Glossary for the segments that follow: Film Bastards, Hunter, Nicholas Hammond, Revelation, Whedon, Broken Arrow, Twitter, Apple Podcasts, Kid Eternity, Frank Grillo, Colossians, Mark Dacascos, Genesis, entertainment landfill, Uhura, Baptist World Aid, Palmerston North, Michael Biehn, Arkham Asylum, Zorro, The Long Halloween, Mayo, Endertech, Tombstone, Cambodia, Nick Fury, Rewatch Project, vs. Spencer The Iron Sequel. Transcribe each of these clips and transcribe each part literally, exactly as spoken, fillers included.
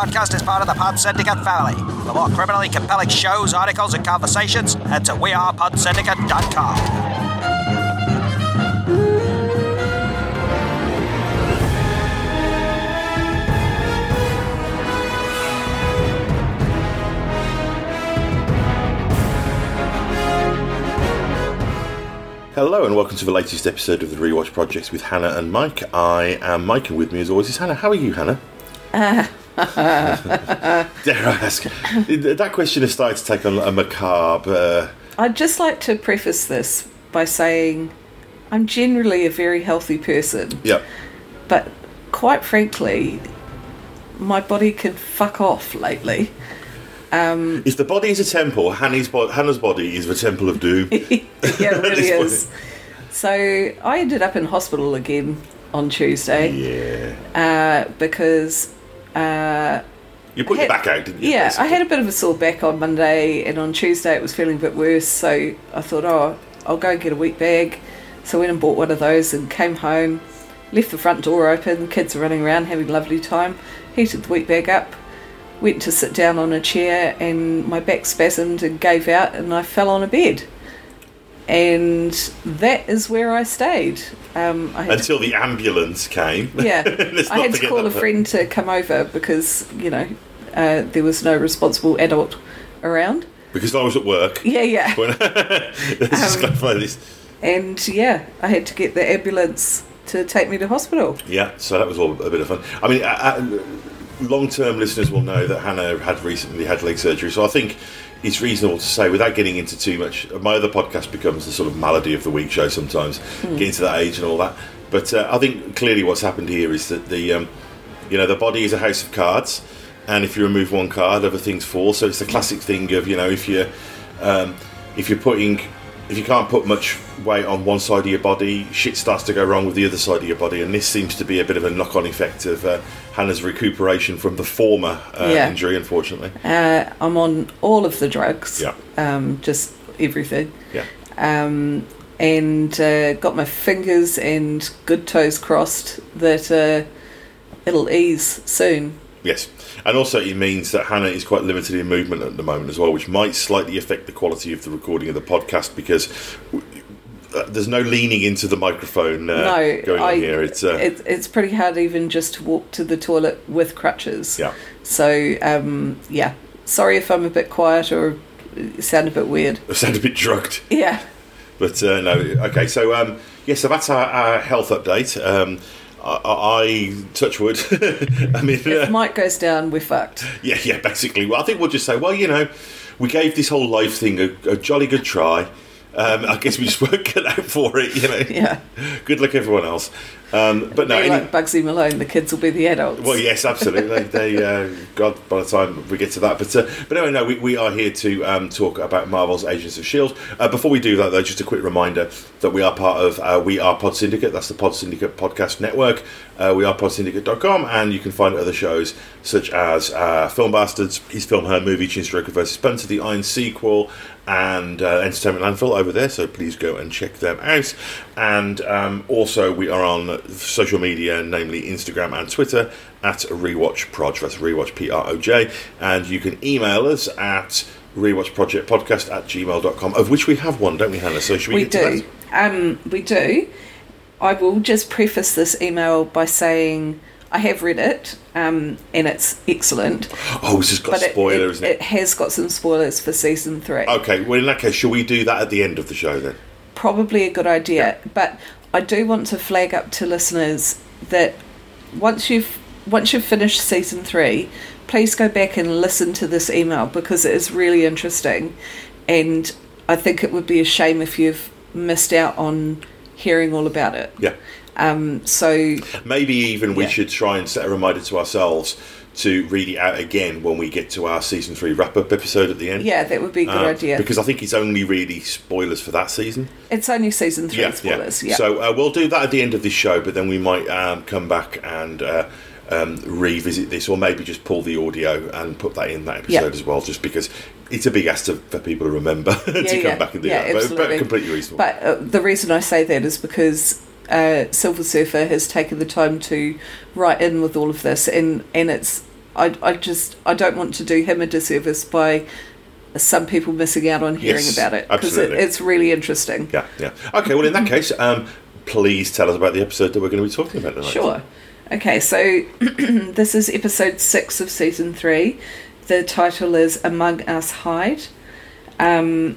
podcast is part of the Pod Syndicate family. For more criminally compelling shows, articles, and conversations, head to we are pod syndicate dot com. Hello and welcome to the latest episode of the Rewatch Project with Hannah and Mike. I am Mike and with me as always is Hannah. How are you, Hannah? Uh, Dare I ask? That question has started to take on a macabre... Uh... I'd just like to preface this by saying I'm generally a very healthy person. Yep. But quite frankly, my body could fuck off lately. Um, if the body is a temple, Hannah's, bo- Hannah's body is the temple of doom. Yeah, it really is. Point. So I ended up in hospital again on Tuesday. Yeah. Uh, because... Uh, you put had, your back out, didn't you? Yeah, basically. I had a bit of a sore back on Monday, and on Tuesday it was feeling a bit worse, so I thought, oh, I'll go and get a wheat bag. So I went and bought one of those and came home, left the front door open, kids are running around having a lovely time, heated the wheat bag up, went to sit down on a chair and my back spasmed and gave out and I fell on a bed. And that is where I stayed. Um, I Until to, the ambulance came. Yeah. I had to call a friend to come over because, you know, uh, there was no responsible adult around. Because I was at work. Yeah, yeah. Let's um, this. And, yeah, I had to get the ambulance to take me to hospital. Yeah, so that was all a bit of fun. I mean... I, I, long-term listeners will know that Hannah had recently had leg surgery, so I think it's reasonable to say, without getting into too much, my other podcast becomes the sort of malady of the week show sometimes, mm. getting to that age and all that. But uh, I think clearly what's happened here is that the, um, you know, the body is a house of cards, and if you remove one card, other things fall. So it's the classic thing of, you know, if you um, if you're putting, if you can't put much weight on one side of your body, shit starts to go wrong with the other side of your body, and this seems to be a bit of a knock-on effect of uh, Hannah's recuperation from the former uh, yeah. injury, unfortunately. Uh, I'm on all of the drugs, yeah. um, just everything, yeah. um, and uh, got my fingers and good toes crossed that uh, it'll ease soon. Yes, and also it means that Hannah is quite limited in movement at the moment as well, which might slightly affect the quality of the recording of the podcast because there's no leaning into the microphone uh, no, going I, on here. It's uh, it, it's pretty hard even just to walk to the toilet with crutches. Yeah. So um, yeah, sorry if I'm a bit quiet or sound a bit weird. I sound a bit drugged. Yeah. But uh, no, okay. So um, yeah, so that's our, our health update. Um, I, I touch wood. I mean, if uh, Mike goes down, we're fucked. Yeah, yeah, basically. Well, I think we'll just say, well, you know, we gave this whole life thing a, a jolly good try. Um, I guess we just won't get out for it, you know. Yeah. Good luck, everyone else. Um, but no, any, like Bugsy Malone, the kids will be the adults. Well, yes, absolutely. they, they uh, God, by the time we get to that. But uh, but anyway, no, we, we are here to um, talk about Marvel's Agents of Shield. Uh, before we do that, though, just a quick reminder that we are part of uh, We Are Pod Syndicate. That's the Pod Syndicate podcast network. Uh, we are pod syndicate dot com, and you can find other shows such as uh, Film Bastards, His Film, Her Movie, versus. Spencer The Iron Sequel, and uh, Entertainment Landfill over there, so please go and check them out. And um, also we are on social media, namely Instagram and Twitter, at Rewatch Proj, that's Rewatch P R O J, and you can email us at rewatchprojectpodcast at gmail dot com, of which we have one, don't we, Hannah? So should we, we get do. to that? Um, we do. I will just preface this email by saying I have read it, um, and it's excellent. Oh, it's just got spoilers, isn't it? It has got some spoilers for season three. Okay, well, in that case, shall we do that at the end of the show then? Probably a good idea, yeah. But I do want to flag up to listeners that once you've once you've finished season three, please go back and listen to this email because it is really interesting, and I think it would be a shame if you've missed out on hearing all about it. Yeah. Um, so maybe even we yeah. should try and set a reminder to ourselves to read it out again when we get to our season three wrap-up episode at the end. Yeah, that would be a good um, idea. Because I think it's only really spoilers for that season. It's only season three yeah, spoilers, yeah. yeah. So uh, we'll do that at the end of this show, but then we might um, come back and uh, um, revisit this, or maybe just pull the audio and put that in that episode yeah. as well, just because it's a big ask to, for people to remember to yeah, come yeah. back and do yeah, that. But, but completely reasonable. But uh, the reason I say that is because... Uh, Silver Surfer has taken the time to write in with all of this, and, and it's I, I just I don't want to do him a disservice by some people missing out on hearing yes, about it, because it, it's really interesting. Yeah, yeah. Okay, well, in that case, um, please tell us about the episode that we're going to be talking about tonight. Sure. Okay, so this is episode six of season three. The title is Among Us Hide. Um,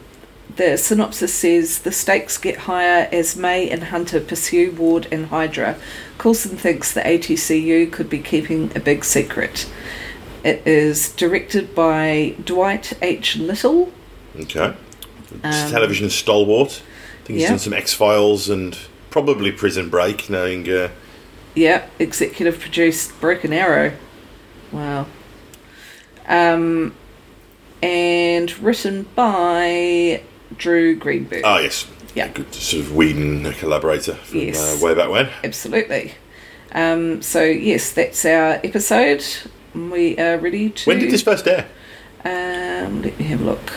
the synopsis says, the stakes get higher as May and Hunter pursue Ward and Hydra. Coulson thinks the A T C U could be keeping a big secret. It is directed by Dwight H. Little. Okay. Um, television stalwart. I think he's yeah. done some X-Files and probably Prison Break, knowing... Uh, yeah, executive produced Broken Arrow. Wow. Um, and written by Drew Greenberg. Ah, yes. Yeah. A good sort of Whedon collaborator from yes. uh, way back when. Absolutely. Um, so, yes, that's our episode. We are ready to... When did this first air? Um, let me have a look.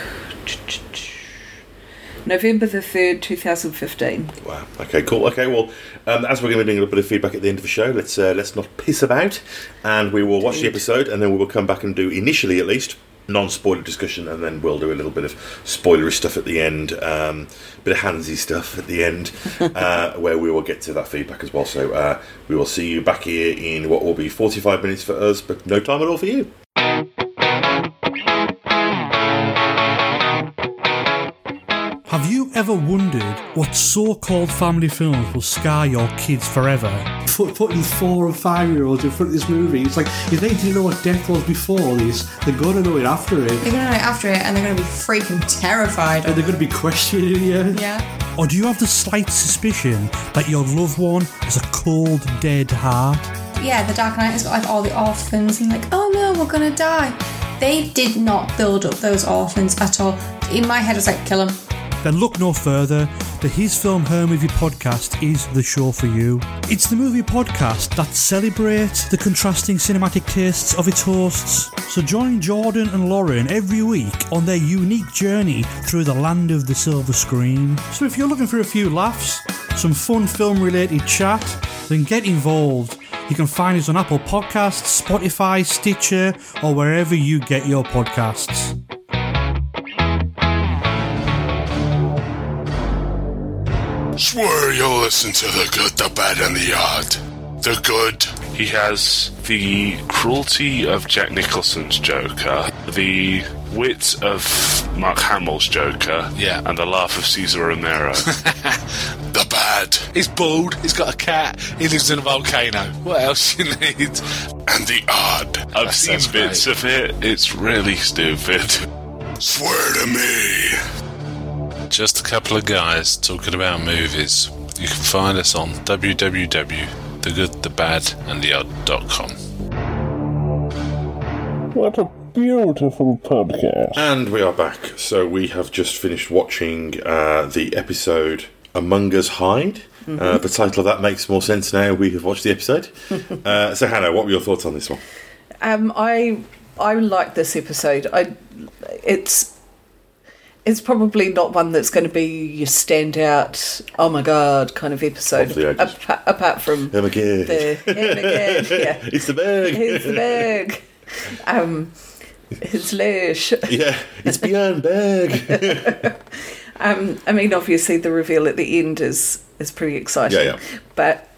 November the third, twenty fifteen. Wow. Okay, cool. Okay, well, um, as we're going to be doing a little bit of feedback at the end of the show, let's uh, let's not piss about, and we will watch Indeed. the episode, and then we will come back and do, initially at least, non-spoiler discussion, and then we'll do a little bit of spoilery stuff at the end, um, a bit of handsy stuff at the end, uh, where we will get to that feedback as well. So uh, we will see you back here in what will be forty-five minutes for us, but no time at all for you. Have you ever wondered what so-called family films will scar your kids forever? Putting four and five-year-olds in front of this movie, it's like, if they didn't know what death was before this, they're going to know it after it. They're going to know it after it, and they're going to be freaking terrified. And they're going to be questioning you. Yeah. Or do you have the slight suspicion that your loved one has a cold, dead heart? Yeah, The Dark Knight has got like all the orphans, and like, oh no, we're going to die. They did not build up those orphans at all. In my head, it's like, kill them. Then look no further. The His Film, Her Movie podcast is the show for you. It's the movie podcast that celebrates the contrasting cinematic tastes of its hosts. So join Jordan and Lauren every week on their unique journey through the land of the silver screen. So if you're looking for a few laughs, some fun film-related chat, then get involved. You can find us on Apple Podcasts, Spotify, Stitcher, or wherever you get your podcasts. Swear you'll listen to the good, the bad, and the odd. The good. He has the cruelty of Jack Nicholson's Joker, the wit of Mark Hamill's Joker, yeah. and the laugh of Cesar Romero. The bad. He's bald, he's got a cat, he lives in a volcano. What else you need? And the odd. I've that seen bits great. of it, it's really stupid. Swear to me. Just a couple of guys talking about movies. You can find us on w w w dot the good the bad and the odd dot com. What a beautiful podcast. And we are back. So we have just finished watching uh, the episode Among Us Hide. Mm-hmm. Uh, the title of that makes more sense now we have watched the episode. uh, so Hannah, what were your thoughts on this one? Um, I I like this episode. I it's It's probably not one that's going to be your standout, oh my god, kind of episode. Apart, apart from oh my god. the him again, yeah. It's the bag. It's the bag. Um, it's Lash. Yeah, it's beyond bag. um, I mean, obviously, the reveal at the end is is pretty exciting. Yeah, yeah. But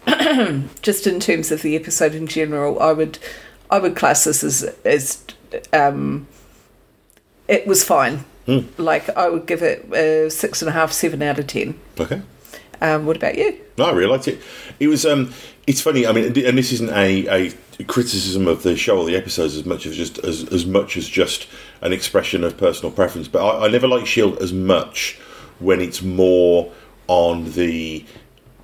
just in terms of the episode in general, I would I would class this as as um, it was fine. Mm. Like, I would give it a six and a half, seven out of ten. Okay. Um, what about you? No, I really liked it. It was, um, it's funny. I mean, and this isn't a, a criticism of the show or the episodes as much as just as, as much as just an expression of personal preference. But I, I never like Shield as much when it's more on the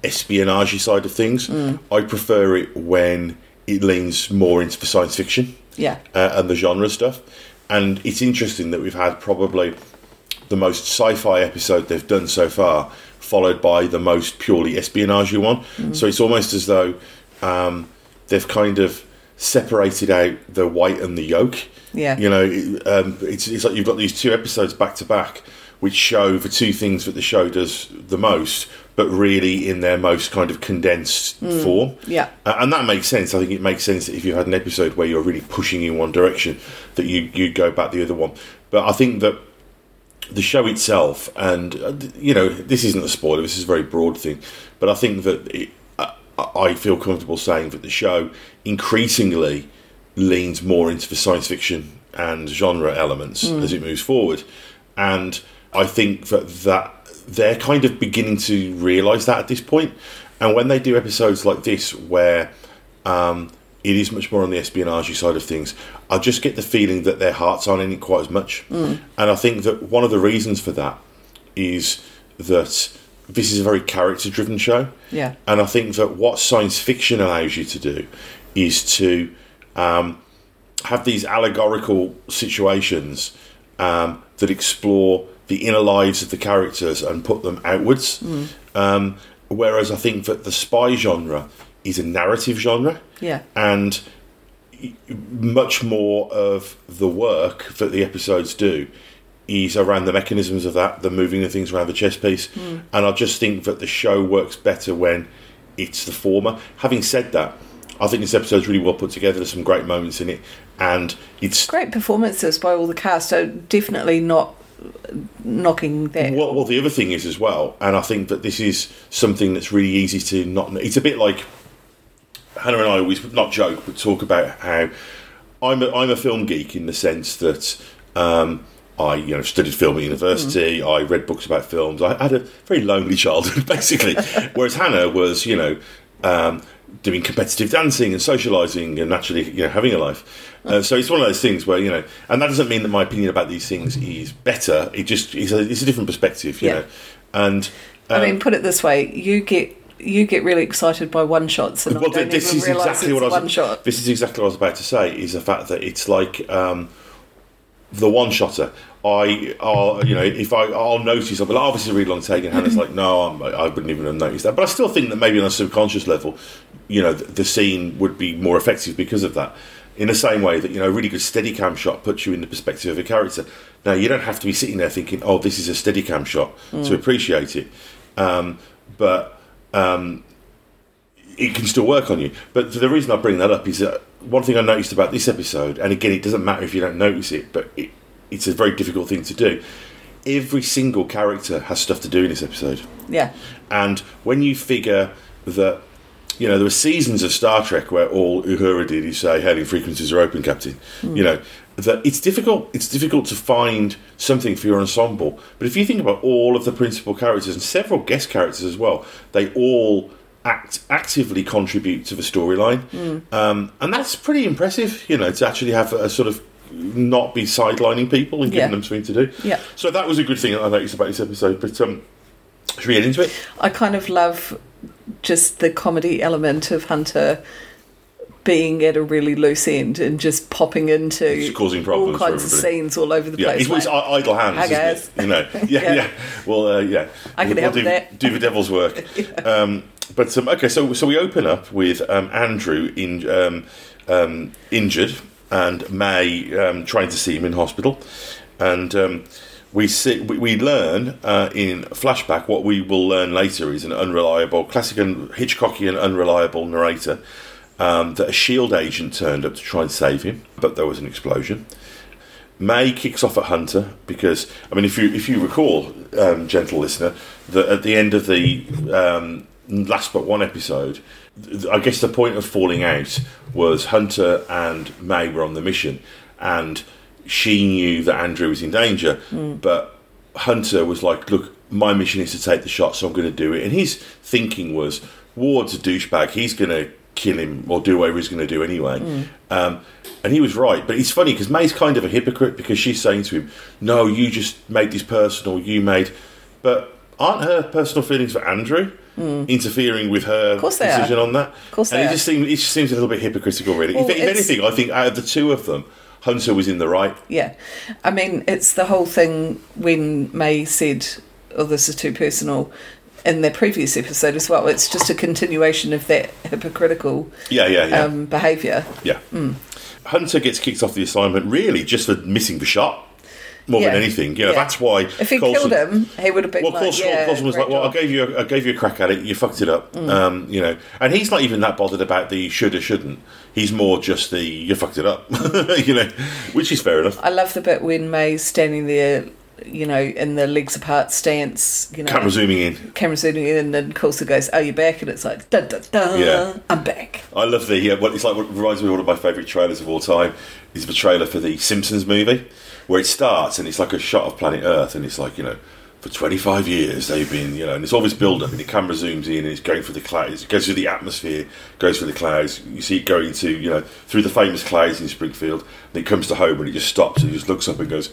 espionage side of things. Mm. I prefer it when it leans more into the science fiction, yeah, uh, and the genre stuff. And it's interesting that we've had probably the most sci-fi episode they've done so far, followed by the most purely espionage one. Mm-hmm. So it's almost as though um, they've kind of separated out the white and the yolk. Yeah, you know, it, um, it's, it's like you've got these two episodes back to back, which show the two things that the show does the most, but really in their most kind of condensed mm. form. Yeah. Uh, and that makes sense. I think it makes sense that if you had an episode where you're really pushing in one direction, that you, you go back the other one. But I think that the show itself, and, you know, this isn't a spoiler, this is a very broad thing, but I think that it, I, I feel comfortable saying that the show increasingly leans more into the science fiction and genre elements mm. as it moves forward. And I think that that they're kind of beginning to realise that at this point. And when they do episodes like this where um, it is much more on the espionage side of things, I just get the feeling that their hearts aren't in it quite as much. Mm. And I think that one of the reasons for that is that this is a very character-driven show. Yeah. And I think that what science fiction allows you to do is to um, have these allegorical situations um, that explore the inner lives of the characters and put them outwards. Mm. Um, whereas I think that the spy genre is a narrative genre. Yeah. And much more of the work that the episodes do is around the mechanisms of that, the moving of things around the chess piece. Mm. And I just think that the show works better when it's the former. Having said that, I think this episode's really well put together. There's some great moments in it. And it's... great performances by all the cast, so definitely not knocking that. Well, well, the other thing is as well, and I think that this is something that's really easy to not... It's a bit like Hannah and I always, not joke, but talk about how I'm a, I'm a film geek in the sense that um, I you know studied film at university, mm. I read books about films, I had a very lonely childhood, basically. Whereas Hannah was, you know... Um, doing competitive dancing and socialising and actually, you know, having a life. Uh, so it's one of those things where, you know, and that doesn't mean that my opinion about these things is better. It just, it's a, it's a different perspective, you yeah. know. And uh, I mean, put it this way, you get you get really excited by one-shots and well, I don't this even is realise exactly it's what I was, one-shot. This is exactly what I was about to say, is the fact that it's like um, the one-shotter. I, I'll, you know, if I, I'll notice, I'll be like, oh, this is a really long take, and Hannah's like, no, I'm, I wouldn't even have noticed that. But I still think that maybe on a subconscious level, you know, the, the scene would be more effective because of that. In the same way that, you know, a really good Steadicam shot puts you in the perspective of a character. Now, you don't have to be sitting there thinking, oh, this is a Steadicam shot mm. to appreciate it. Um, but um, it can still work on you. But the reason I bring that up is that one thing I noticed about this episode, and again, it doesn't matter if you don't notice it, but it, it's a very difficult thing to do. Every single character has stuff to do in this episode. Yeah. And when you figure that, you know, there were seasons of Star Trek where all Uhura did is say, hailing frequencies are open, Captain. Mm. You know, that it's difficult. It's difficult to find something for your ensemble. But if you think about all of the principal characters and several guest characters as well, they all act actively contribute to the storyline. Mm. Um, and that's pretty impressive, you know, to actually have a, a sort of not be sidelining people and giving yeah. them something to do. Yeah. So that was a good thing that I noticed about this episode. But um, should we get into it? I kind of love just the comedy element of Hunter being at a really loose end and just popping into it's causing problems all kinds of scenes all over the yeah. place. It's, like, it's idle hands, I guess. Isn't it? You know, yeah, yeah. yeah. Well, uh, yeah. I can we'll help do, that. Do the devil's work. yeah. um, but um, okay, so so we open up with um, Andrew in um, um, injured. And May um, trying to see him in hospital, and um, we see we, we learn uh, in flashback what we will learn later is an unreliable, classic and Hitchcockian unreliable narrator um, that a SHIELD agent turned up to try and save him, but there was an explosion. May kicks off at Hunter because I mean, if you if you recall, um, gentle listener, that at the end of the um, last but one episode, I guess the point of falling out was Hunter and May were on the mission and she knew that Andrew was in danger, mm. but Hunter was like, look, my mission is to take the shot, so I'm going to do it. And his thinking was, Ward's a douchebag, he's going to kill him or do whatever he's going to do anyway. Mm. Um, and he was right. But it's funny because May's kind of a hypocrite because she's saying to him, no, you just made this personal, you made... But aren't her personal feelings for Andrew mm. interfering with her decision are. on that? Of course and they it, just seems, it just seems a little bit hypocritical, really. Well, if, if anything, I think out of the two of them, Hunter was in the right. Yeah. I mean, it's the whole thing when May said, oh, this is too personal, in the previous episode as well. It's just a continuation of that hypocritical yeah, yeah, yeah. Um, behaviour. Yeah. Mm. Hunter gets kicked off the assignment, really, just for missing the shot. more yeah. than anything. You know, yeah. that's why. If he Coulson, killed him, he would have been. Well, of course, like, yeah, Coulson was like, "Well, I gave you, a, I gave you a crack at it. You fucked it up." Mm. Um, you know, and he's not even that bothered about the shoulda, shouldn't. He's more just the you fucked it up, you know, which is fair enough. I love the bit when May's standing there, you know, in the legs apart stance, you know, camera zooming in, camera zooming in, and Coulson goes, "Oh, you're back," and it's like, "Da da da, yeah. I'm back." I love the yeah. Well, it's like what reminds me of one of my favourite trailers of all time is the trailer for the Simpsons movie, where it starts and it's like a shot of planet Earth, and it's like, you know, for twenty-five years they've been, you know, and it's all this build-up, and the camera zooms in, and it's going for the clouds, it goes through the atmosphere, goes through the clouds, you see it going to, you know, through the famous clouds in Springfield, and it comes to home, and it just stops, and it just looks up and goes,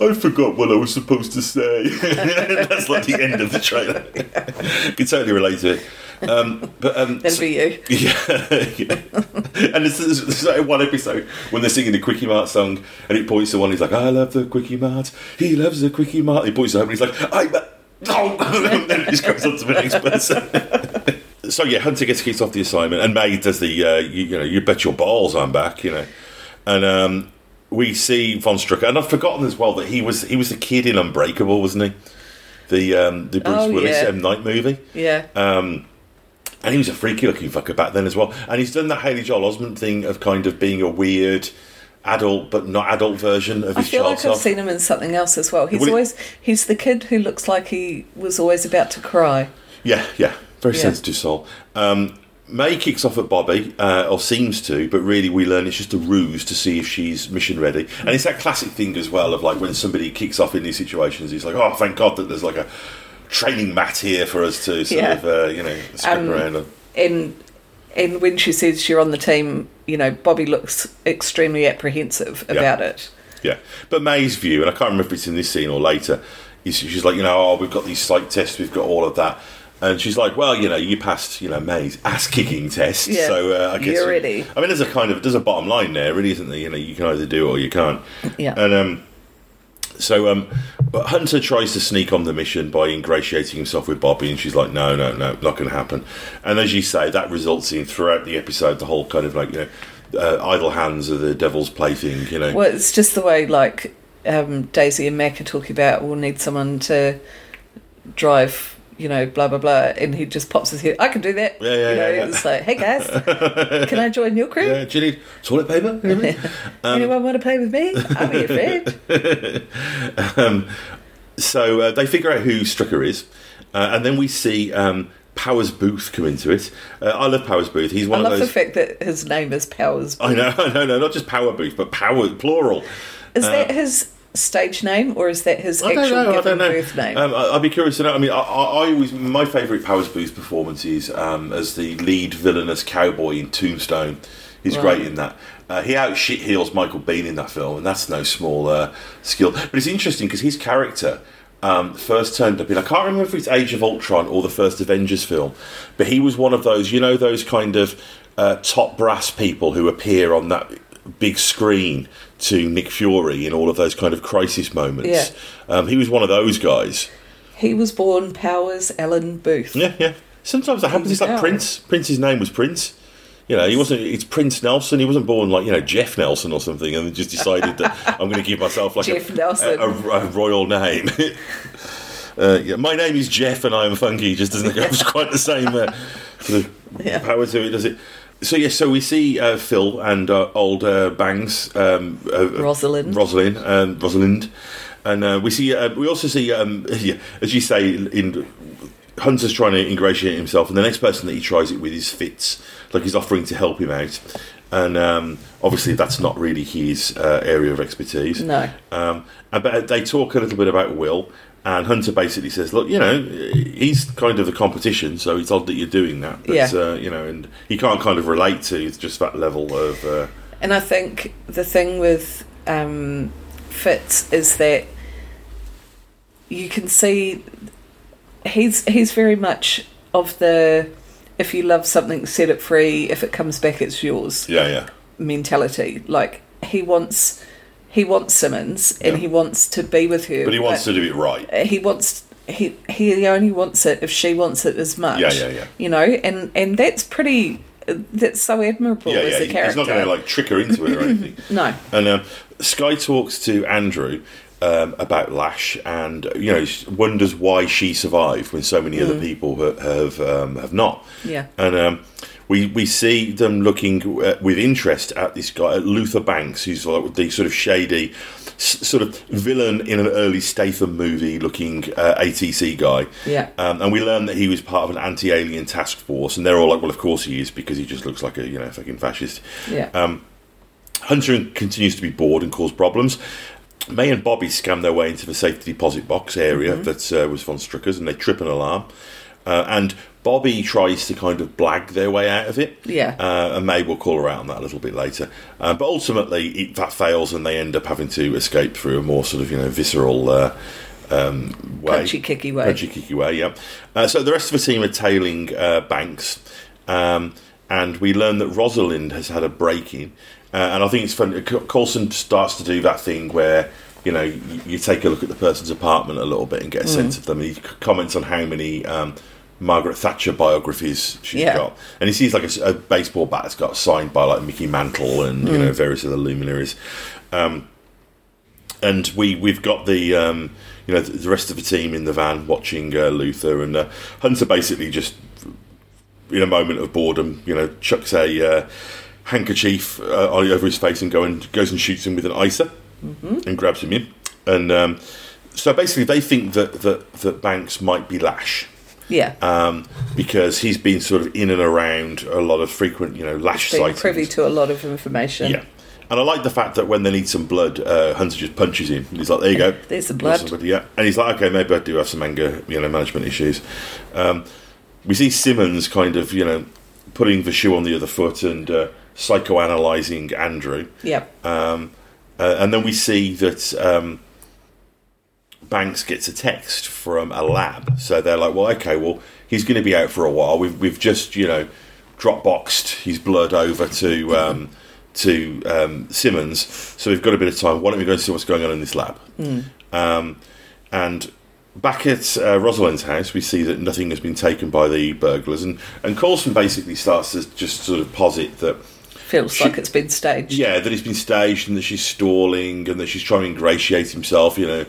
"I forgot what I was supposed to say." That's like the end of the trailer. You can totally relate to it. Um, but, um, That'd so, be you. Yeah. yeah. And there's, there's like one episode when they're singing the Quickie Mart song, and it points to one, and he's like, "I love the Quickie Mart. He loves the Quickie Mart." He points to him, and he's like, "I'm a..." Oh! And then it just goes on to the next person. So, yeah, Hunter gets kicked off the assignment, and May does the, uh, you, you know, "You bet your balls I'm back," you know. And, um... we see Von Strucker, and I've forgotten as well that he was he was the kid in Unbreakable, wasn't he? The um, the Bruce oh, Willis yeah. M. Night movie, yeah. Um, and he was a freaky looking fucker back then as well. And he's done that Haley Joel Osment thing of kind of being a weird adult but not adult version of I his child I feel like self. I've seen him in something else as well. He's well, always he's the kid who looks like he was always about to cry. Yeah, yeah, very yeah. sensitive soul. Um, May kicks off at Bobby, uh, or seems to, but really we learn it's just a ruse to see if she's mission ready. And it's that classic thing as well of like when somebody kicks off in these situations, he's like, "Oh, thank God that there's like a training mat here for us to sort yeah. of, uh, you know, skip um, around." And, and and when she says you're on the team, you know, Bobby looks extremely apprehensive yeah. about it. Yeah, but May's view, and I can't remember if it's in this scene or later, is she's like, you know, "Oh, we've got these psych tests, we've got all of that." And she's like, "Well, you know, you passed, you know, May's ass-kicking test, yeah, so uh, I guess you're ready." I mean, there's a kind of there's a bottom line there, really, isn't there? You know, you can either do it or you can't. Yeah. And um, so, um, but Hunter tries to sneak on the mission by ingratiating himself with Bobby, and she's like, "No, no, no, not going to happen." And as you say, that results in throughout the episode the whole kind of like, you know, uh, idle hands are the devil's plaything, you know. Well, it's just the way like um, Daisy and Mac are talking about. We'll need someone to drive. You know, blah blah blah, and he just pops his head. "I can do that." Yeah, yeah, you know, yeah. It's yeah. like, "Hey guys, can I join your crew? Yeah, do you need toilet paper? um, Anyone want to play with me? I'm your friend." um, so uh, they figure out who Strucker is, uh, and then we see um, Powers Boothe come into it. Uh, I love Powers Boothe. He's one I of those. I love the fact that his name is Powers Boothe. I know, I know, no, not just Power Boothe, but Power plural. Is uh, that his? Stage name, or is that his actual know, given birth name? Um, I, I'd be curious to know. I mean, I, I, I always my favourite Powers Boothe performance is um, as the lead villainous cowboy in Tombstone. He's right. great in that. Uh, he out shit heels Michael Biehn in that film, and that's no small uh, skill. But it's interesting because his character um, first turned up in I can't remember if it's Age of Ultron or the first Avengers film, but he was one of those, you know, those kind of uh, top brass people who appear on that big screen to Nick Fury in all of those kind of crisis moments. Yeah. Um, he was one of those guys. He was born Powers Allen Boothe. Yeah, yeah. Sometimes that he happens. It's like out. Prince. Prince's name was Prince. You know, he wasn't... It's Prince Nelson. He wasn't born like, you know, Jeff Nelson or something and just decided that I'm going to give myself like Jeff a, Nelson. A, a, a royal name. uh, yeah. My name is Jeff and I am funky. Just doesn't go quite the same uh, sort of yeah. power to it, does it? So yes, yeah, so we see uh, Phil and uh, old uh, Bangs, um, uh, Rosalind, Rosalind, um, Rosalind, and uh, we see. Uh, we also see, um, yeah, as you say, in, Hunter's trying to ingratiate himself, and the next person that he tries it with is Fitz. Like he's offering to help him out, and um, obviously that's not really his uh, area of expertise. No, um, but they talk a little bit about Will. And Hunter basically says, "Look, you know, he's kind of the competition, so it's odd that you're doing that." But, yeah. uh, you know, and he can't kind of relate to it's just that level of. Uh... And I think the thing with um, Fitz is that you can see he's he's very much of the "if you love something, set it free. If it comes back, it's yours." Yeah, yeah. Mentality, like he wants. He wants Simmons, and yeah. he wants to be with her. But he wants but to do it right. He wants he he only wants it if she wants it as much. Yeah, yeah, yeah. You know, and, and that's pretty. That's so admirable yeah, as yeah. a character. He's not going to like trick her into it or anything. No. And um, Sky talks to Andrew, um, about Lash, and you know, wonders why she survived when so many mm. other people have um, have not. Yeah, and um, we we see them looking at, with interest at this guy, at Luther Banks, who's like the sort of shady, sort of villain in an early Statham movie looking uh, A T C guy. Yeah. Um, and we learn that he was part of an anti-alien task force, and they're all like, well, of course he is, because he just looks like a, you know, fucking fascist. Yeah. Um, Hunter continues to be bored and cause problems. May and Bobby scam their way into the safety deposit box area mm-hmm. that uh, was von Strucker's, and they trip an alarm. Uh, and Bobby tries to kind of blag their way out of it. Yeah. Uh, and May will call her out on that a little bit later. Uh, but ultimately, it, that fails, and they end up having to escape through a more sort of, you know, visceral uh, um, way. Punchy, kicky way. Punchy, kicky way, yeah. Uh, so the rest of the team are tailing uh, Banks. Um, and we learn that Rosalind has had a break-in. Uh, and I think it's funny. Coulson starts to do that thing where, you know, you, you take a look at the person's apartment a little bit and get a mm. sense of them. And he comments on how many um, Margaret Thatcher biographies she's yeah. got. And he sees like a, a baseball bat that's got signed by like Mickey Mantle and, mm. you know, various other luminaries. Um, and we, we've got the, um, you know, the rest of the team in the van watching uh, Luther. And uh, Hunter basically just, in a moment of boredom, you know, chucks a... Uh, handkerchief uh, over his face and go and goes and shoots him with an icer mm-hmm. and grabs him in. And um, so basically they think that, that, that Banks might be Lash. Yeah. Um, because he's been sort of in and around a lot of frequent, you know, Lash sightings. Privy to a lot of information. Yeah. And I like the fact that when they need some blood, uh, Hunter just punches him. He's like, there you go. There's the blood. Somebody, yeah. And he's like, okay, maybe I do have some anger, you know, management issues. Um, we see Simmons kind of, you know, putting the shoe on the other foot and... Uh, psychoanalyzing Andrew. Yep. Um, uh, and then we see that um, Banks gets a text from a lab. So they're like, well, okay, well, he's going to be out for a while. We've we've just, you know, Dropboxed his blood over to um, to um, Simmons. So we've got a bit of time. Why don't we go and see what's going on in this lab? Mm. Um, and back at uh, Rosalind's house, we see that nothing has been taken by the burglars. And, and Coulson basically starts to just sort of posit that... Feels she, like it's been staged. Yeah, that it's been staged and that she's stalling and that she's trying to ingratiate himself, you know,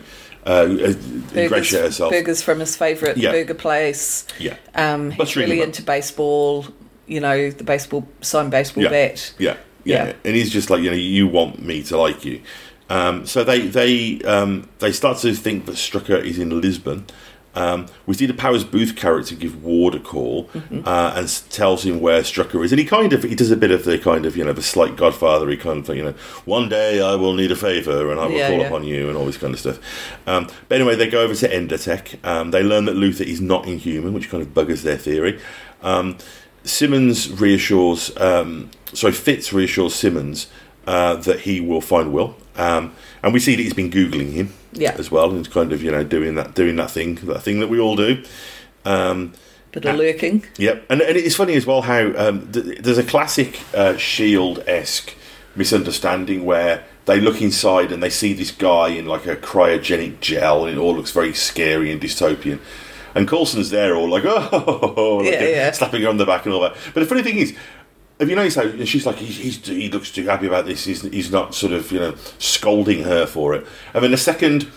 uh, burgers, ingratiate herself. Burgers from his favourite yeah. burger place. Yeah. Um, he's really into baseball, you know, the baseball, signed baseball yeah. bat. Yeah. Yeah. yeah, yeah. And he's just like, you know, you want me to like you. Um, so they they um, they start to think that Strucker is in Lisbon. Um, we see the Powers Boothe character give Ward a call mm-hmm. uh, and tells him where Strucker is, and he kind of he does a bit of the kind of you know the slight Godfather-y kind of thing. You know, one day I will need a favour and I will yeah, call yeah. upon you and all this kind of stuff. Um, but anyway, they go over to Endertech. Um, they learn that Luther is not inhuman, which kind of buggers their theory. Um, Simmons reassures, um, sorry, Fitz reassures Simmons uh, that he will find Will. Um, and we see that he's been Googling him yeah. as well, and he's kind of, you know, doing that doing that thing, that thing that we all do. Um, Bit of lurking. Yep. And, and it's funny as well how um, th- there's a classic uh, S H I E L D-esque misunderstanding where they look inside and they see this guy in like a cryogenic gel and it all looks very scary and dystopian. And Coulson's there all like, oh, like yeah, yeah. slapping her on the back and all that. But the funny thing is, have you noticed how and she's like, he's, he's, he looks too happy about this, he's, he's not sort of, you know, scolding her for it. And then the second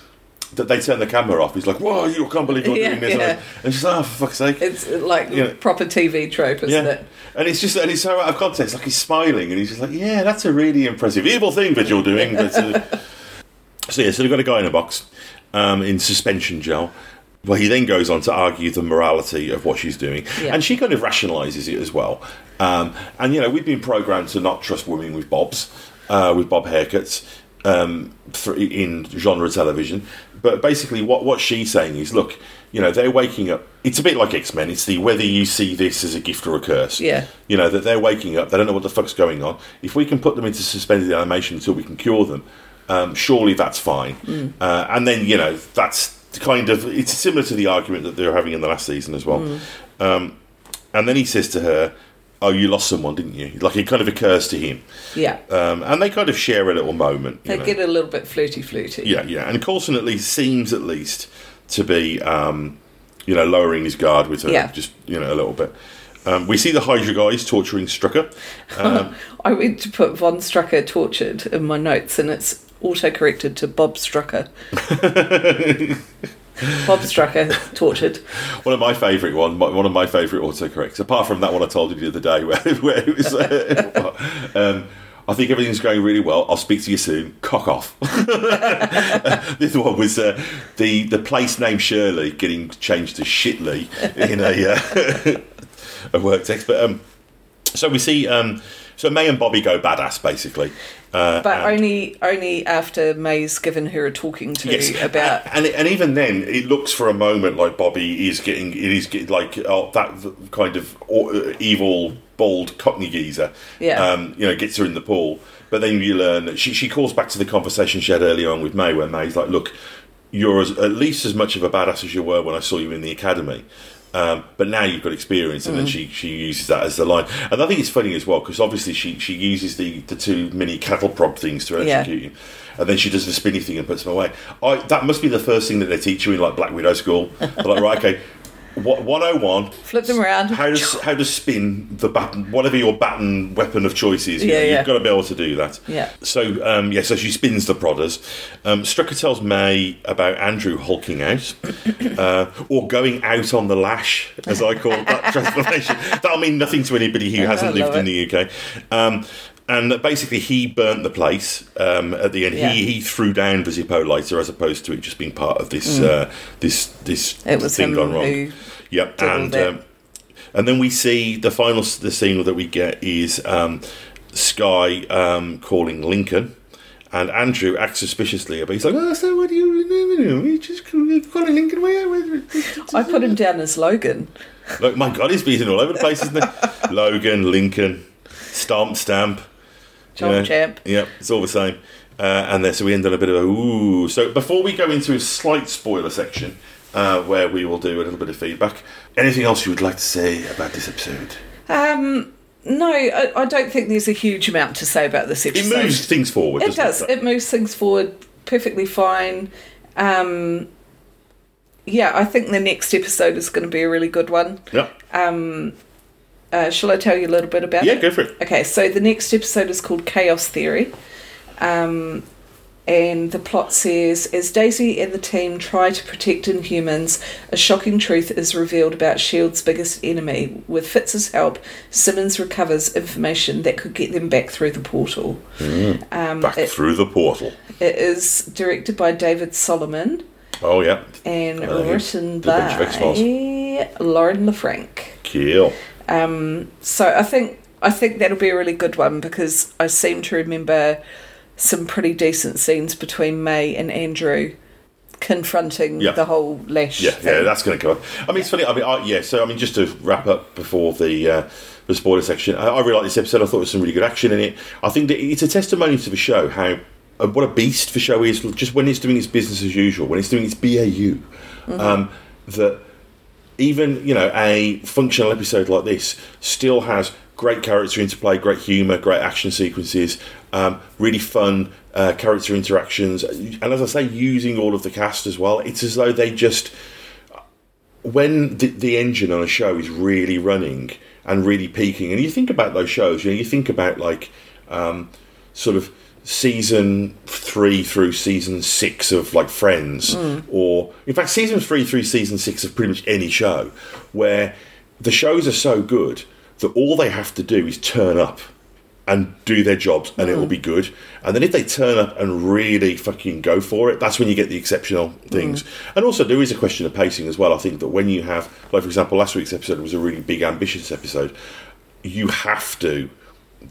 that they turn the camera off, he's like, whoa, you can't believe you're yeah, doing this. Yeah. And she's like, oh, for fuck's sake. It's like you know, proper T V trope, isn't yeah. it? And it's just, and it's so out of context, like he's smiling and he's just like, yeah, that's a really impressive, evil thing that you're doing. But, uh... so yeah, so they've got a guy in a box um, in suspension gel. Well, he then goes on to argue the morality of what she's doing. Yeah. And she kind of rationalises it as well. Um, and, you know, we've been programmed to not trust women with bobs, uh, with bob haircuts um, for, in genre television. But basically what, what she's saying is, look, you know, they're waking up. It's a bit like X-Men. It's the whether you see this as a gift or a curse. Yeah. You know, that they're waking up. They don't know what the fuck's going on. If we can put them into suspended animation until we can cure them, um, surely that's fine. Mm. Uh, and then, you know, that's... kind of it's similar to the argument that they were having in the last season as well mm. um, and then he says to her, oh, you lost someone, didn't you? Like, it kind of occurs to him yeah um, and they kind of share a little moment. They know. Get a little bit flirty flirty. Yeah yeah and Coulson at least seems at least to be um, you know lowering his guard with her yeah. just you know a little bit. Um, we see the Hydra guys torturing Strucker. um, I went to put von Strucker tortured in my notes and it's auto-corrected to Bob Strucker. Bob Strucker, tortured. One of my favourite one, one of my favourite autocorrects, apart from that one I told you the other day, where, where it was, uh, um, I think everything's going really well. I'll speak to you soon. Cock off. The other one was uh, the the place name Shirley getting changed to Shitley in a uh, a work text. But um, so we see. Um, So May and Bobby go badass, basically, uh, but only only after May's given her a talking to yes. about. And, and and even then, it looks for a moment like Bobby is getting it is getting, like oh, that kind of evil, bald Cockney geezer. Yeah, um, you know, gets her in the pool, but then you learn that she she calls back to the conversation she had earlier on with May, where May's like, "Look, you're as, at least as much of a badass as you were when I saw you in the academy." Um, but now you've got experience, and mm. then she, she uses that as the line. And I think it's funny as well, because obviously she, she uses the, the two mini cattle prod things to execute yeah. you. And then she does the spinny thing and puts them away. I, that must be the first thing that they teach you in, like, Black Widow school. They're like, right, okay, what, one oh one. Flip them around. How does how to spin the baton, whatever your baton weapon of choice is. You yeah, know, yeah. You've got to be able to do that. Yeah. So, um, yeah, so she spins the prodders. Um, Strucker tells May about Andrew hulking out, uh, or going out on the lash, as I call that transformation. That'll mean nothing to anybody who yeah, hasn't lived in it. the U K. Um, and basically he burnt the place um, at the end. Yeah. He he threw down Visipo later, as opposed to it just being part of this mm. uh, this this it was thing him gone wrong. Who Yep, and um, and then we see the final the scene that we get is um, Sky um, calling Lincoln, and Andrew acts suspiciously, but he's like, "Oh, so what do you just calling Lincoln? Where?" I put him down as Logan. Look, my God, he's beating all over the place, isn't he? Logan, Lincoln, Stomp, Stamp, Chomp, you know, Champ. Yep, it's all the same. Uh, and then so we end on a bit of a ooh. So before we go into a slight spoiler section. Uh, where we will do a little bit of feedback. Anything else you would like to say about this episode? Um, no, I, I don't think there's a huge amount to say about this episode. It moves things forward. It does. It? it moves things forward perfectly fine. Um, yeah, I think the next episode is going to be a really good one. Yeah. Um, uh, shall I tell you a little bit about yeah, it? Yeah, go for it. Okay, so the next episode is called Chaos Theory. Um And the plot says, as Daisy and the team try to protect Inhumans, a shocking truth is revealed about S H I E L D's biggest enemy. With Fitz's help, Simmons recovers information that could get them back through the portal. Mm, um, back it, through the portal. It is directed by David Solomon. Oh, yeah. And uh, written by Lauren LeFranc. Cool. Um, so I think, I think that'll be a really good one, because I seem to remember some pretty decent scenes between May and Andrew confronting yeah. the whole Lash yeah thing. yeah that's going to come up. I mean, it's funny. I mean, I, yeah. So I mean, just to wrap up before the uh, the spoiler section, I, I really like this episode. I thought there was some really good action in it. I think that it's a testimony to the show how uh, what a beast the show is. Just when it's doing its business as usual, when it's doing its B A U, mm-hmm. um, that even you know a functional episode like this still has great character interplay, great humour, great action sequences, um, really fun uh, character interactions. And as I say, using all of the cast as well, it's as though they just... When the, the engine on a show is really running and really peaking, and you think about those shows, you know, you think about like um, sort of season three through season six of like Friends, mm. or in fact season three through season six of pretty much any show, where the shows are so good that all they have to do is turn up and do their jobs and mm. it will be good. And then if they turn up and really fucking go for it, that's when you get the exceptional things. Mm. And also there is a question of pacing as well. I think that when you have, like for example, last week's episode was a really big, ambitious episode. You have to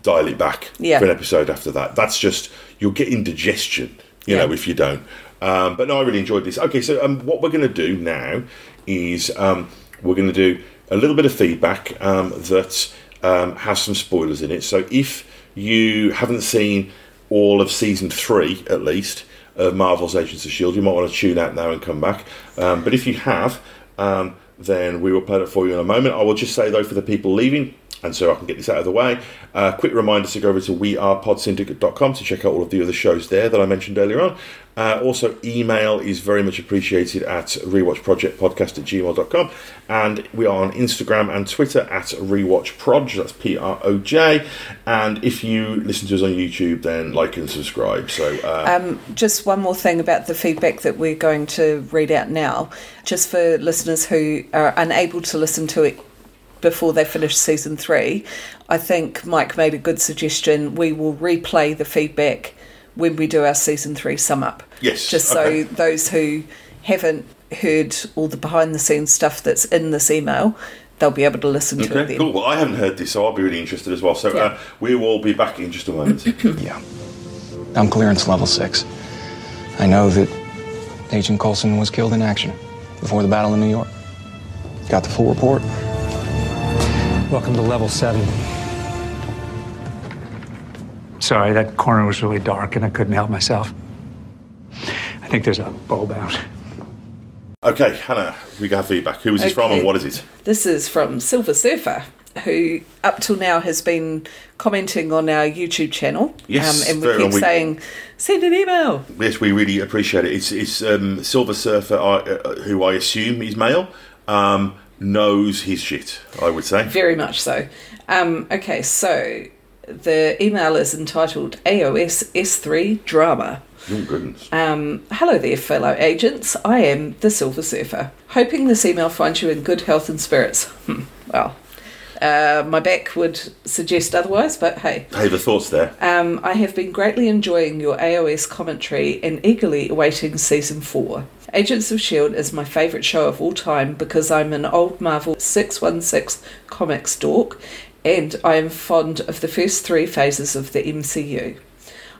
dial it back yeah. for an episode after that. That's just, you'll get indigestion, you yeah. know, if you don't. Um, but no, I really enjoyed this. Okay, so um, what we're going to do now is um, we're going to do a little bit of feedback um, that um, has some spoilers in it. So if you haven't seen all of season three, at least, of Marvel's Agents of Shield, you might want to tune out now and come back. Um, but if you have, um, then we will play it for you in a moment. I will just say, though, for the people leaving, And so I can get this out of the way. Uh, quick reminder to go over to we are pod syndicate dot com to check out all of the other shows there that I mentioned earlier on. Uh, also, email is very much appreciated at rewatch project podcast at gmail dot com. And we are on Instagram and Twitter at rewatch proj, that's P R O J. And if you listen to us on YouTube, then like and subscribe. So, uh, um, just one more thing about the feedback that we're going to read out now, just for listeners who are unable to listen to it before they finish season three. I think Mike made a good suggestion. We will replay the feedback when we do our season three sum up. Yes. Just so okay. Those who haven't heard all the behind the scenes stuff that's in this email, they'll be able to listen okay, to it then. Cool. Well, I haven't heard this, so I'll be really interested as well. So yeah. uh, we will be back in just a moment. Yeah. I'm clearance level six. I know that Agent Coulson was killed in action before the battle in New York. Got the full report. Welcome to level seven. Sorry, that corner was really dark and I couldn't help myself. I think there's a bulb out. Okay, Hannah, we got feedback. Who is this okay. from and what is it? This is from Silver Surfer, who up till now has been commenting on our YouTube channel. Yes, um, and we keep we, saying, send an email. Yes, we really appreciate it. It's, it's um, Silver Surfer, uh, who I assume is male, um, knows his shit, I would say. Very much so. Um, okay, so the email is entitled A O S S three Drama. Oh, goodness. Um, hello there, fellow agents. I am the Silver Surfer. Hoping this email finds you in good health and spirits. Well, uh, my back would suggest otherwise, but hey. Hey, the thought's there. Um, I have been greatly enjoying your A O S commentary and eagerly awaiting season four. Agents of Shield is my favourite show of all time because I'm an old Marvel six one six comics dork and I am fond of the first three phases of the M C U.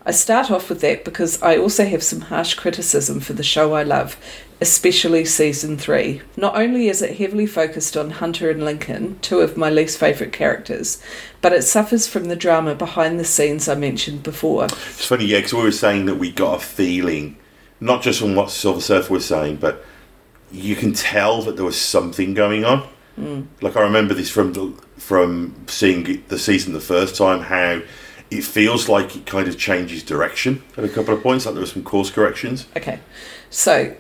I start off with that because I also have some harsh criticism for the show I love, especially season three. Not only is it heavily focused on Hunter and Lincoln, two of my least favourite characters, but it suffers from the drama behind the scenes I mentioned before. It's funny, yeah, because we were saying that we got a feeling, not just from what Silver Surfer was saying, but you can tell that there was something going on. Mm. Like, I remember this from from seeing the season the first time, how it feels like it kind of changes direction at a couple of points, like there were some course corrections. Okay. So,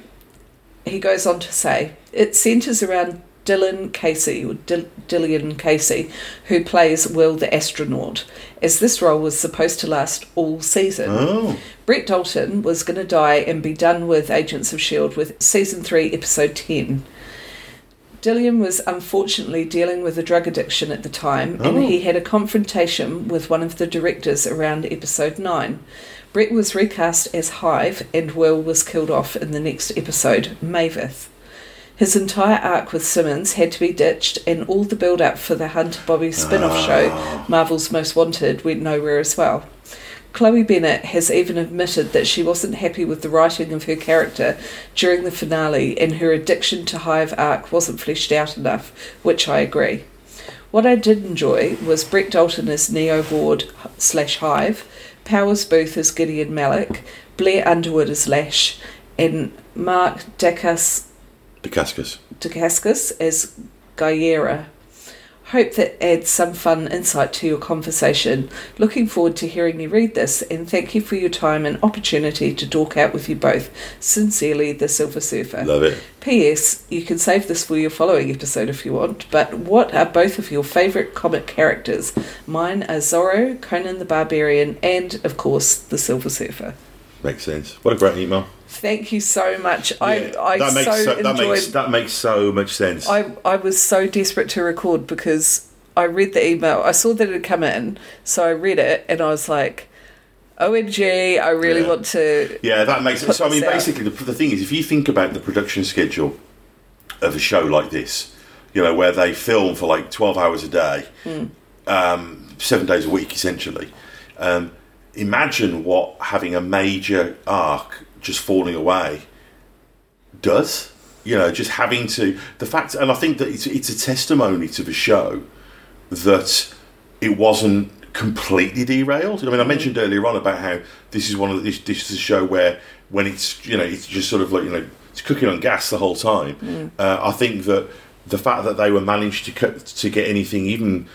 he goes on to say, it centres around Dylan Casey, or D- Dylan Casey, who plays Will the astronaut, as this role was supposed to last all season. Oh. Brett Dalton was going to die and be done with Agents of S H I E L D with season three, episode ten. Dylan was unfortunately dealing with a drug addiction at the time, oh. and he had a confrontation with one of the directors around episode nine. Brett was recast as Hive, and Will was killed off in the next episode, Maveth. His entire arc with Simmons had to be ditched, and all the build-up for the Hunter Bobby spin-off oh. show, Marvel's Most Wanted, went nowhere as well. Chloe Bennett has even admitted that she wasn't happy with the writing of her character during the finale, and her addiction to Hive arc wasn't fleshed out enough, which I agree. What I did enjoy was Brett Dalton as Neo Ward slash Hive, Powers Boothe as Gideon Malik, Blair Underwood as Lash, and Mark Dacascos Dacascos. Dacascos as Gaiera. Hope that adds some fun insight to your conversation. Looking forward to hearing you read this, and thank you for your time and opportunity to dork out with you both. Sincerely, the Silver Surfer. Love it. P S. You can save this for your following episode if you want, but what are both of your favourite comic characters? Mine are Zorro, Conan the Barbarian, and, of course, the Silver Surfer. Makes sense. What a great email. Thank you so much. Yeah, I, I that makes so, so that enjoyed... Makes, that makes so much sense. I, I was so desperate to record because I read the email. I saw that it had come in, so I read it, and I was like, O M G, I really yeah. want to... Yeah, that makes sense. So, I mean, basically, the, the thing is, if you think about the production schedule of a show like this, you know, where they film for, like, twelve hours a day, mm. um, seven days a week, essentially, um, imagine what having a major arc just falling away does, you know, just having to the fact, and I think that it's, it's a testimony to the show that it wasn't completely derailed. I mean, I mentioned earlier on about how this is one of the, this, this is a show where when it's, you know, it's just sort of like, you know, it's cooking on gas the whole time. Mm. Uh, I think that the fact that they were managed to cut, to get anything even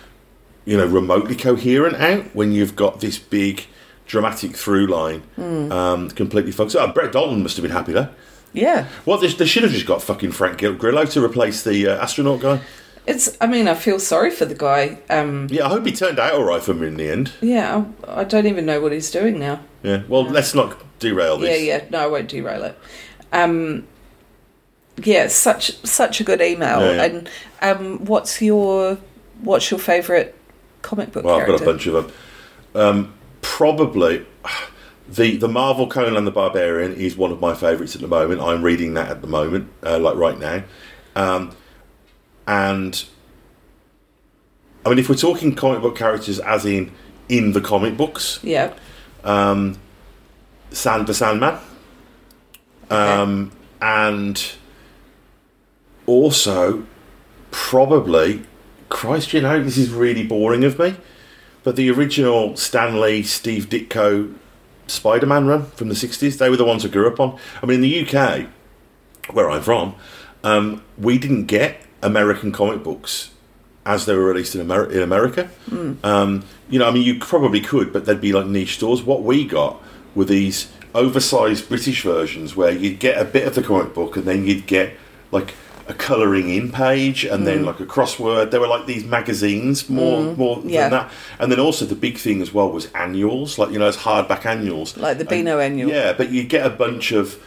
you know, remotely coherent out when you've got this big dramatic through line mm. um, completely fucked up. Oh, Brett Dalton must have been happy there. Yeah. Well, they, they should have just got fucking Frank Grillo to replace the uh, astronaut guy. It's. I mean, I feel sorry for the guy. Um, yeah, I hope he turned out all right for me in the end. Yeah, I, I don't even know what he's doing now. Yeah, well, um, let's not derail this. Yeah, yeah, no, I won't derail it. Um, yeah, such such a good email. Yeah, yeah. And um, what's your what's your favourite comic book well, character? I've got a bunch of them. Um, probably... The the Marvel Conan the Barbarian is one of my favourites at the moment. I'm reading that at the moment, uh, like right now. Um, and, I mean, if we're talking comic book characters as in in the comic books, yeah. Um, Sand the Sandman. Um, okay. And also, probably, Christ, you know, this is really boring of me, but the original Stan Lee, Steve Ditko Spider-Man run from the sixties, they were the ones I grew up on. I mean, in the U K, where I'm from, um, we didn't get American comic books as they were released in, Amer- in America. Mm. Um, you know, I mean, you probably could, but they'd be like niche stores. What we got were these oversized British versions where you'd get a bit of the comic book and then you'd get like a colouring in page and mm. then like a crossword. There were like these magazines more mm. more yeah. than that. And then also the big thing as well was annuals, like, you know, as hardback annuals. Like the Beano and, annual. Yeah, but you get a bunch of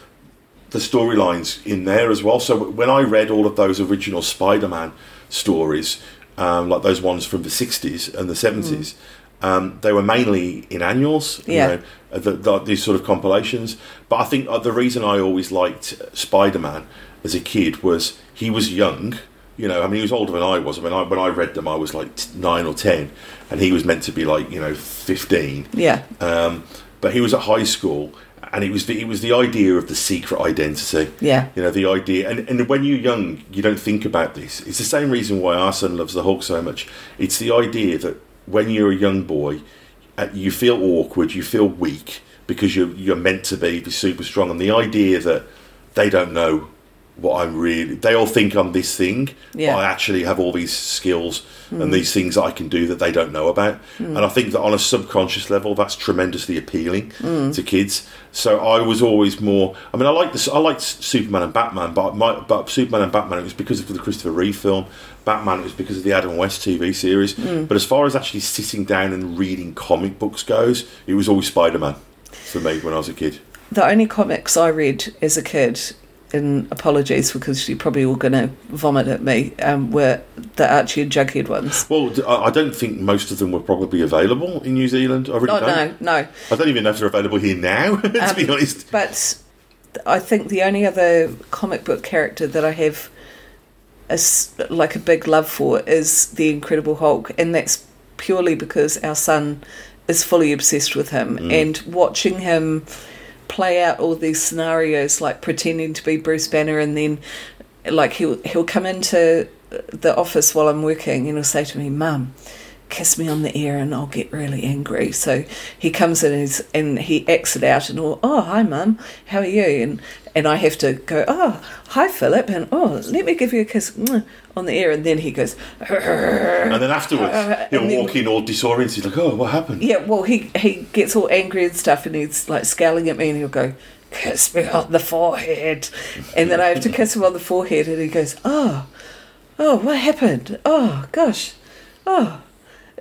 the storylines in there as well. So when I read all of those original Spider-Man stories, um, like those ones from the sixties and the seventies, mm. um, they were mainly in annuals, yeah. you know, the, the, these sort of compilations. But I think the reason I always liked Spider-Man as a kid was he was young, you know, I mean, he was older than I was. I mean, I, when I read them, I was like nine or ten, and he was meant to be like, you know, fifteen. Yeah. Um, but he was at high school, and it was the, it was the idea of the secret identity. Yeah. You know, the idea, and, and when you're young, you don't think about this. It's the same reason why our son loves the Hulk so much. It's the idea that when you're a young boy, you feel awkward, you feel weak, because you're, you're meant to be, be super strong, and the idea that they don't know what I'm really... They all think I'm this thing, yeah. but I actually have all these skills mm. and these things that I can do that they don't know about. Mm. And I think that on a subconscious level, that's tremendously appealing mm. to kids. So I was always more... I mean, I liked, this, I liked Superman and Batman, but, my, but Superman and Batman, it was because of the Christopher Reeve film. Batman, it was because of the Adam West T V series. Mm. But as far as actually sitting down and reading comic books goes, it was always Spider-Man for me when I was a kid. The only comics I read as a kid... and apologies because you're probably all going to vomit at me, um, were the Archie and Jughead ones. Well, I don't think most of them were probably available in New Zealand. I really oh, don't. No, no. I don't even know if they're available here now, to um, be honest. But I think the only other comic book character that I have a, like a big love for is the Incredible Hulk, and that's purely because our son is fully obsessed with him, mm. and watching him... play out all these scenarios, like pretending to be Bruce Banner, and then like he'll he'll come into the office while I'm working and he'll say to me, "Mum, kiss me on the ear and I'll get really angry." So he comes in and, he's, and he acts it out and all, "Oh, hi Mum, how are you?" and and I have to go, "Oh, hi Philip," and "Oh, let me give you a kiss on the ear," and then he goes, and then afterwards he'll then, walk in all disoriented, like, "Oh, what happened?" Yeah, well, he he gets all angry and stuff, and he's like scowling at me, and he'll go, "Kiss me on the forehead," and then I have to kiss him on the forehead, and he goes, "Oh, oh, what happened? Oh, gosh, oh."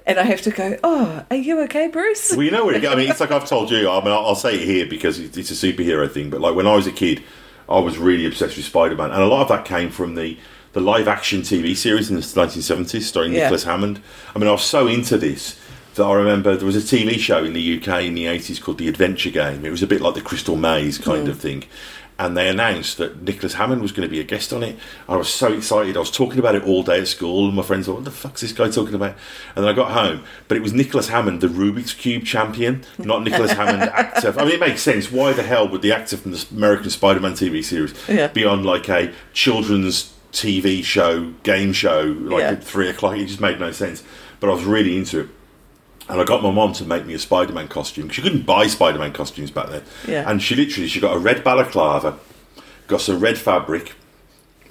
And I have to go, "Oh, are you okay, Bruce?" Well, you know where to go. I mean, it's like I've told you. I mean, I'll say it here because it's a superhero thing. But like when I was a kid, I was really obsessed with Spider-Man, and a lot of that came from the, the live-action T V series in the nineteen seventies, starring yeah. Nicholas Hammond. I mean, I was so into this that I remember there was a T V show in the U K in the eighties called The Adventure Game. It was a bit like the Crystal Maze kind mm. of thing. And they announced that Nicholas Hammond was going to be a guest on it. I was so excited. I was talking about it all day at school. And my friends were like, "What the fuck's this guy talking about?" And then I got home. But it was Nicholas Hammond, the Rubik's Cube champion, not Nicholas Hammond, actor. I mean, it makes sense. Why the hell would the actor from the American Spider-Man T V series yeah. be on like a children's T V show, game show, like yeah. at three o'clock? It just made no sense. But I was really into it. And I got my mum to make me a Spider-Man costume. She couldn't buy Spider-Man costumes back then. Yeah. And she literally, she got a red balaclava, got some red fabric,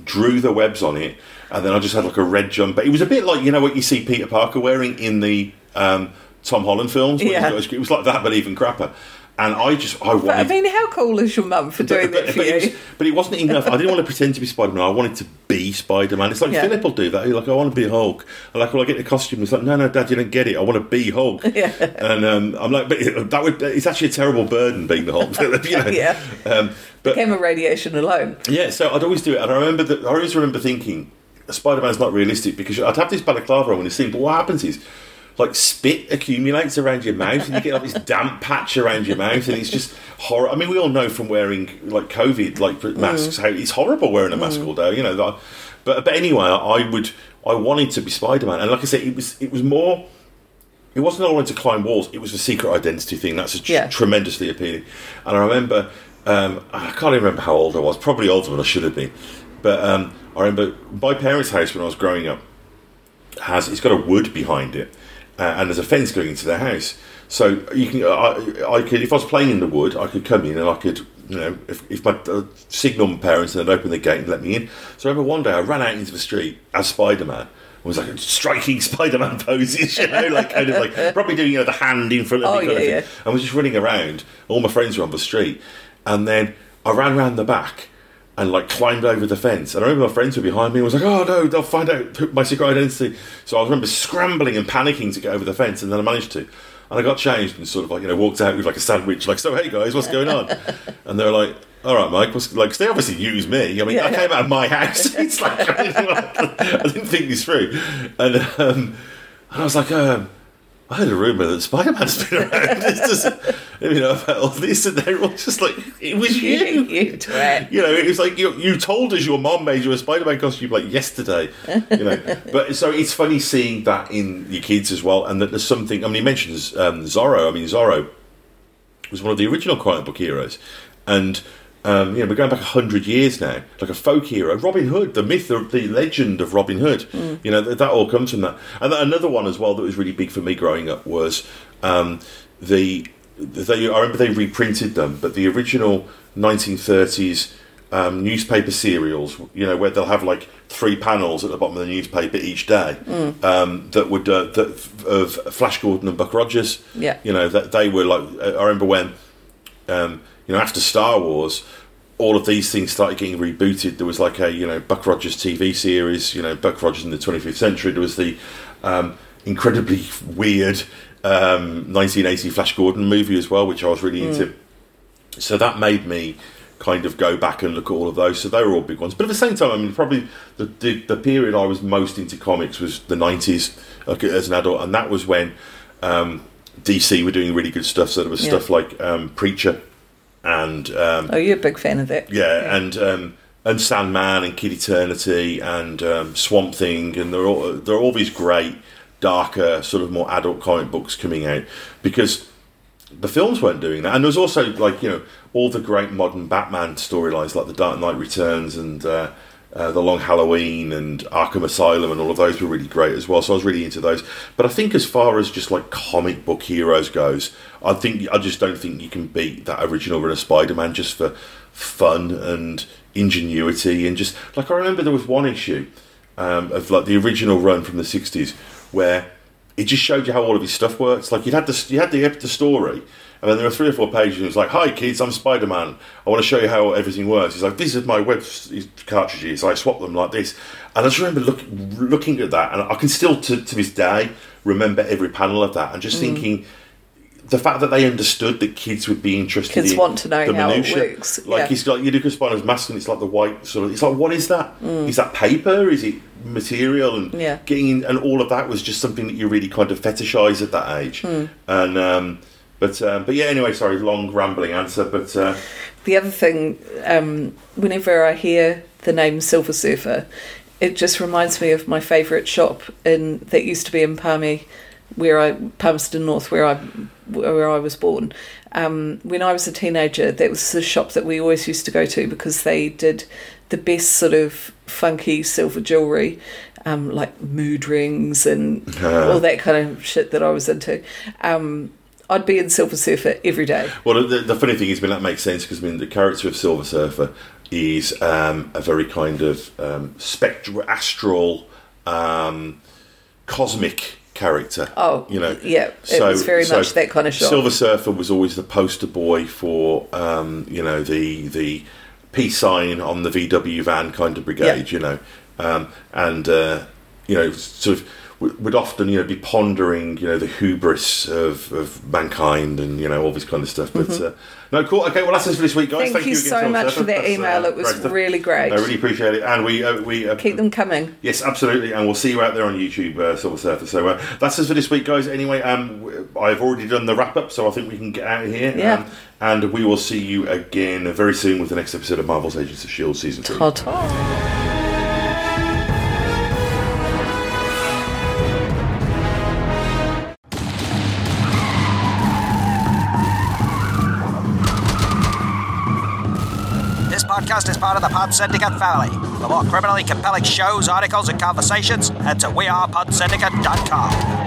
drew the webs on it, and then I just had like a red jumper. It was a bit like, you know what you see Peter Parker wearing in the um, Tom Holland films? Yeah. His, it was like that, but even crapper. And I just, I wanted... But, I mean, how cool is your mum for doing but, that but, for but you? It was, but it wasn't enough. I didn't want to pretend to be Spider-Man. I wanted to be Spider-Man. It's like, yeah. Philip will do that. He's like, I want to be Hulk. And like, well, I get the costume. He's like, no, no, Dad, you don't get it. I want to be Hulk. Yeah. And um, I'm like, but that would, it's actually a terrible burden being the Hulk. You know? Yeah. Um, but, became a radiation alone. Yeah, so I'd always do it. And I remember that, I always remember thinking, Spider-Man's not realistic, because I'd have this balaclava on this thing, but what happens is, like, spit accumulates around your mouth and you get like this damp patch around your mouth, and it's just horrible. I mean, we all know from wearing like COVID like masks mm. how it's horrible wearing a mask mm. all day, you know. That, but but anyway, I would I wanted to be Spider-Man, and like I said, it was it was more. It wasn't all I wanted to climb walls. It was the secret identity thing. That's a tr- yeah. tremendously appealing. And I remember um, I can't even remember how old I was. Probably older than I should have been. But um, I remember my parents' house when I was growing up has it's got a wood behind it. Uh, and there's a fence going into their house, so you can. I, I could, if I was playing in the wood, I could come in and I could, you know, if, if my uh, signal my parents and they'd open the gate and let me in. So I remember one day I ran out into the street as Spider-Man. It was like striking Spider-Man poses, you know, like kind of like probably doing, you know, the hand in front of me. Oh, yeah, yeah. I was just running around. All my friends were on the street, and then I ran round the back and like climbed over the fence. And I remember my friends were behind me and was like, oh no, they'll find out my secret identity. So I remember scrambling and panicking to get over the fence, and then I managed to. And I got changed and sort of like, you know, walked out with like a sandwich, like, so hey guys, what's going on? And they were like, all right, Mike, what's, like, 'cause they obviously used me. I mean, yeah, I came out of my house. It's like, I mean, like, I didn't think this through. And, um, and I was like, um, I heard a rumour that Spider-Man's been around. It's just, you know, about all this, and they were all just like, it was you. you, twat. You know, it was like, you, you told us your mom made you a Spider-Man costume like yesterday. You know, but so it's funny seeing that in your kids as well, and that there's something, I mean, he mentions um, Zorro. I mean, Zorro was one of the original comic book heroes. And, um, you know, we're going back one hundred years now, like a folk hero. Robin Hood, the myth, the, the legend of Robin Hood. Mm. You know, that, that all comes from that. And that, another one as well that was really big for me growing up was um, the... They, I remember they reprinted them, but the original nineteen thirties um, newspaper serials, you know, where they'll have like three panels at the bottom of the newspaper each day, mm. um, that would uh, that, of Flash Gordon and Buck Rogers. Yeah, you know, that they were like. I remember when, um, you know, after Star Wars, all of these things started getting rebooted. There was like a, you know, Buck Rogers T V series, you know, Buck Rogers in the twenty-fifth century. There was the um, incredibly weird. Um, nineteen eighty Flash Gordon movie as well, which I was really into. Mm. So that made me kind of go back and look at all of those. So they were all big ones. But at the same time, I mean, probably the, the, the period I was most into comics was the nineties as an adult, and that was when um, D C were doing really good stuff. So there was yeah. stuff like um, Preacher and... Um, oh, you're a big fan of that. Yeah, yeah. and... Um, And Sandman and Kid Eternity and um, Swamp Thing, and there are there are all these great darker, sort of more adult comic books coming out, because the films weren't doing that. And there's also, like, you know, all the great modern Batman storylines, like The Dark Knight Returns and uh, uh, The Long Halloween and Arkham Asylum, and all of those were really great as well. So I was really into those. But I think as far as just like comic book heroes goes, I think I just don't think you can beat that original run of Spider-Man just for fun and ingenuity. And just like, I remember there was one issue um, of like the original run from the sixties where it just showed you how all of his stuff works. Like, you had the you had the, the story, and then there were three or four pages, and it was like, "Hi kids, I'm Spider-Man. I want to show you how everything works." He's like, "This is my web cartridges. I swap them like this." And I just remember look, looking at that, and I can still to, to this day remember every panel of that, and just mm. thinking the fact that they understood that kids would be interested. Kids in want to know the how minutia. It works. Like, yeah. he's like, you look at Spider-Man's mask, and it's like the white sort of. It's like, what is that? Mm. Is that paper? Is it? Material and yeah. getting in, and all of that was just something that you really kind of fetishize at that age. Mm. And um, but um, but yeah, anyway, sorry, long rambling answer. But uh, the other thing, um, whenever I hear the name Silver Surfer, it just reminds me of my favourite shop in that used to be in Palmy, where I Palmerston North, where I where I was born. Um, when I was a teenager, that was the shop that we always used to go to, because they did the best sort of funky silver jewellery, um, like mood rings and uh, all that kind of shit that I was into. Um, I'd be in Silver Surfer every day. Well, the, the funny thing is, I mean, that makes sense, because I mean, the character of Silver Surfer is um, a very kind of um, spectral, astral, um, cosmic character. Oh, you know, yeah, it so, was very so much that kind of shot. Silver Surfer was always the poster boy for um, you know the the peace sign on the V W van kind of brigade. Yep. You know, um, and uh, you know, sort of would often, you know, be pondering, you know, the hubris of, of mankind and, you know, all this kind of stuff. But mm-hmm. uh, no, cool. Okay, well, that's it for this week, guys. Thank, Thank you, you so much for that email. Uh, it was great. really great. I really appreciate it, and we uh, we uh, keep them coming. Yes, absolutely, and we'll see you out there on YouTube, uh, Silver Surfer. So uh, that's it for this week, guys. Anyway, um, I've already done the wrap up, so I think we can get out of here. Yeah. Um, and we will see you again very soon with the next episode of Marvel's Agents of Shield season two. Ta-ta. Is part of the Pod Syndicate family. For more criminally compelling shows, articles, and conversations, head to we are pod syndicate dot com.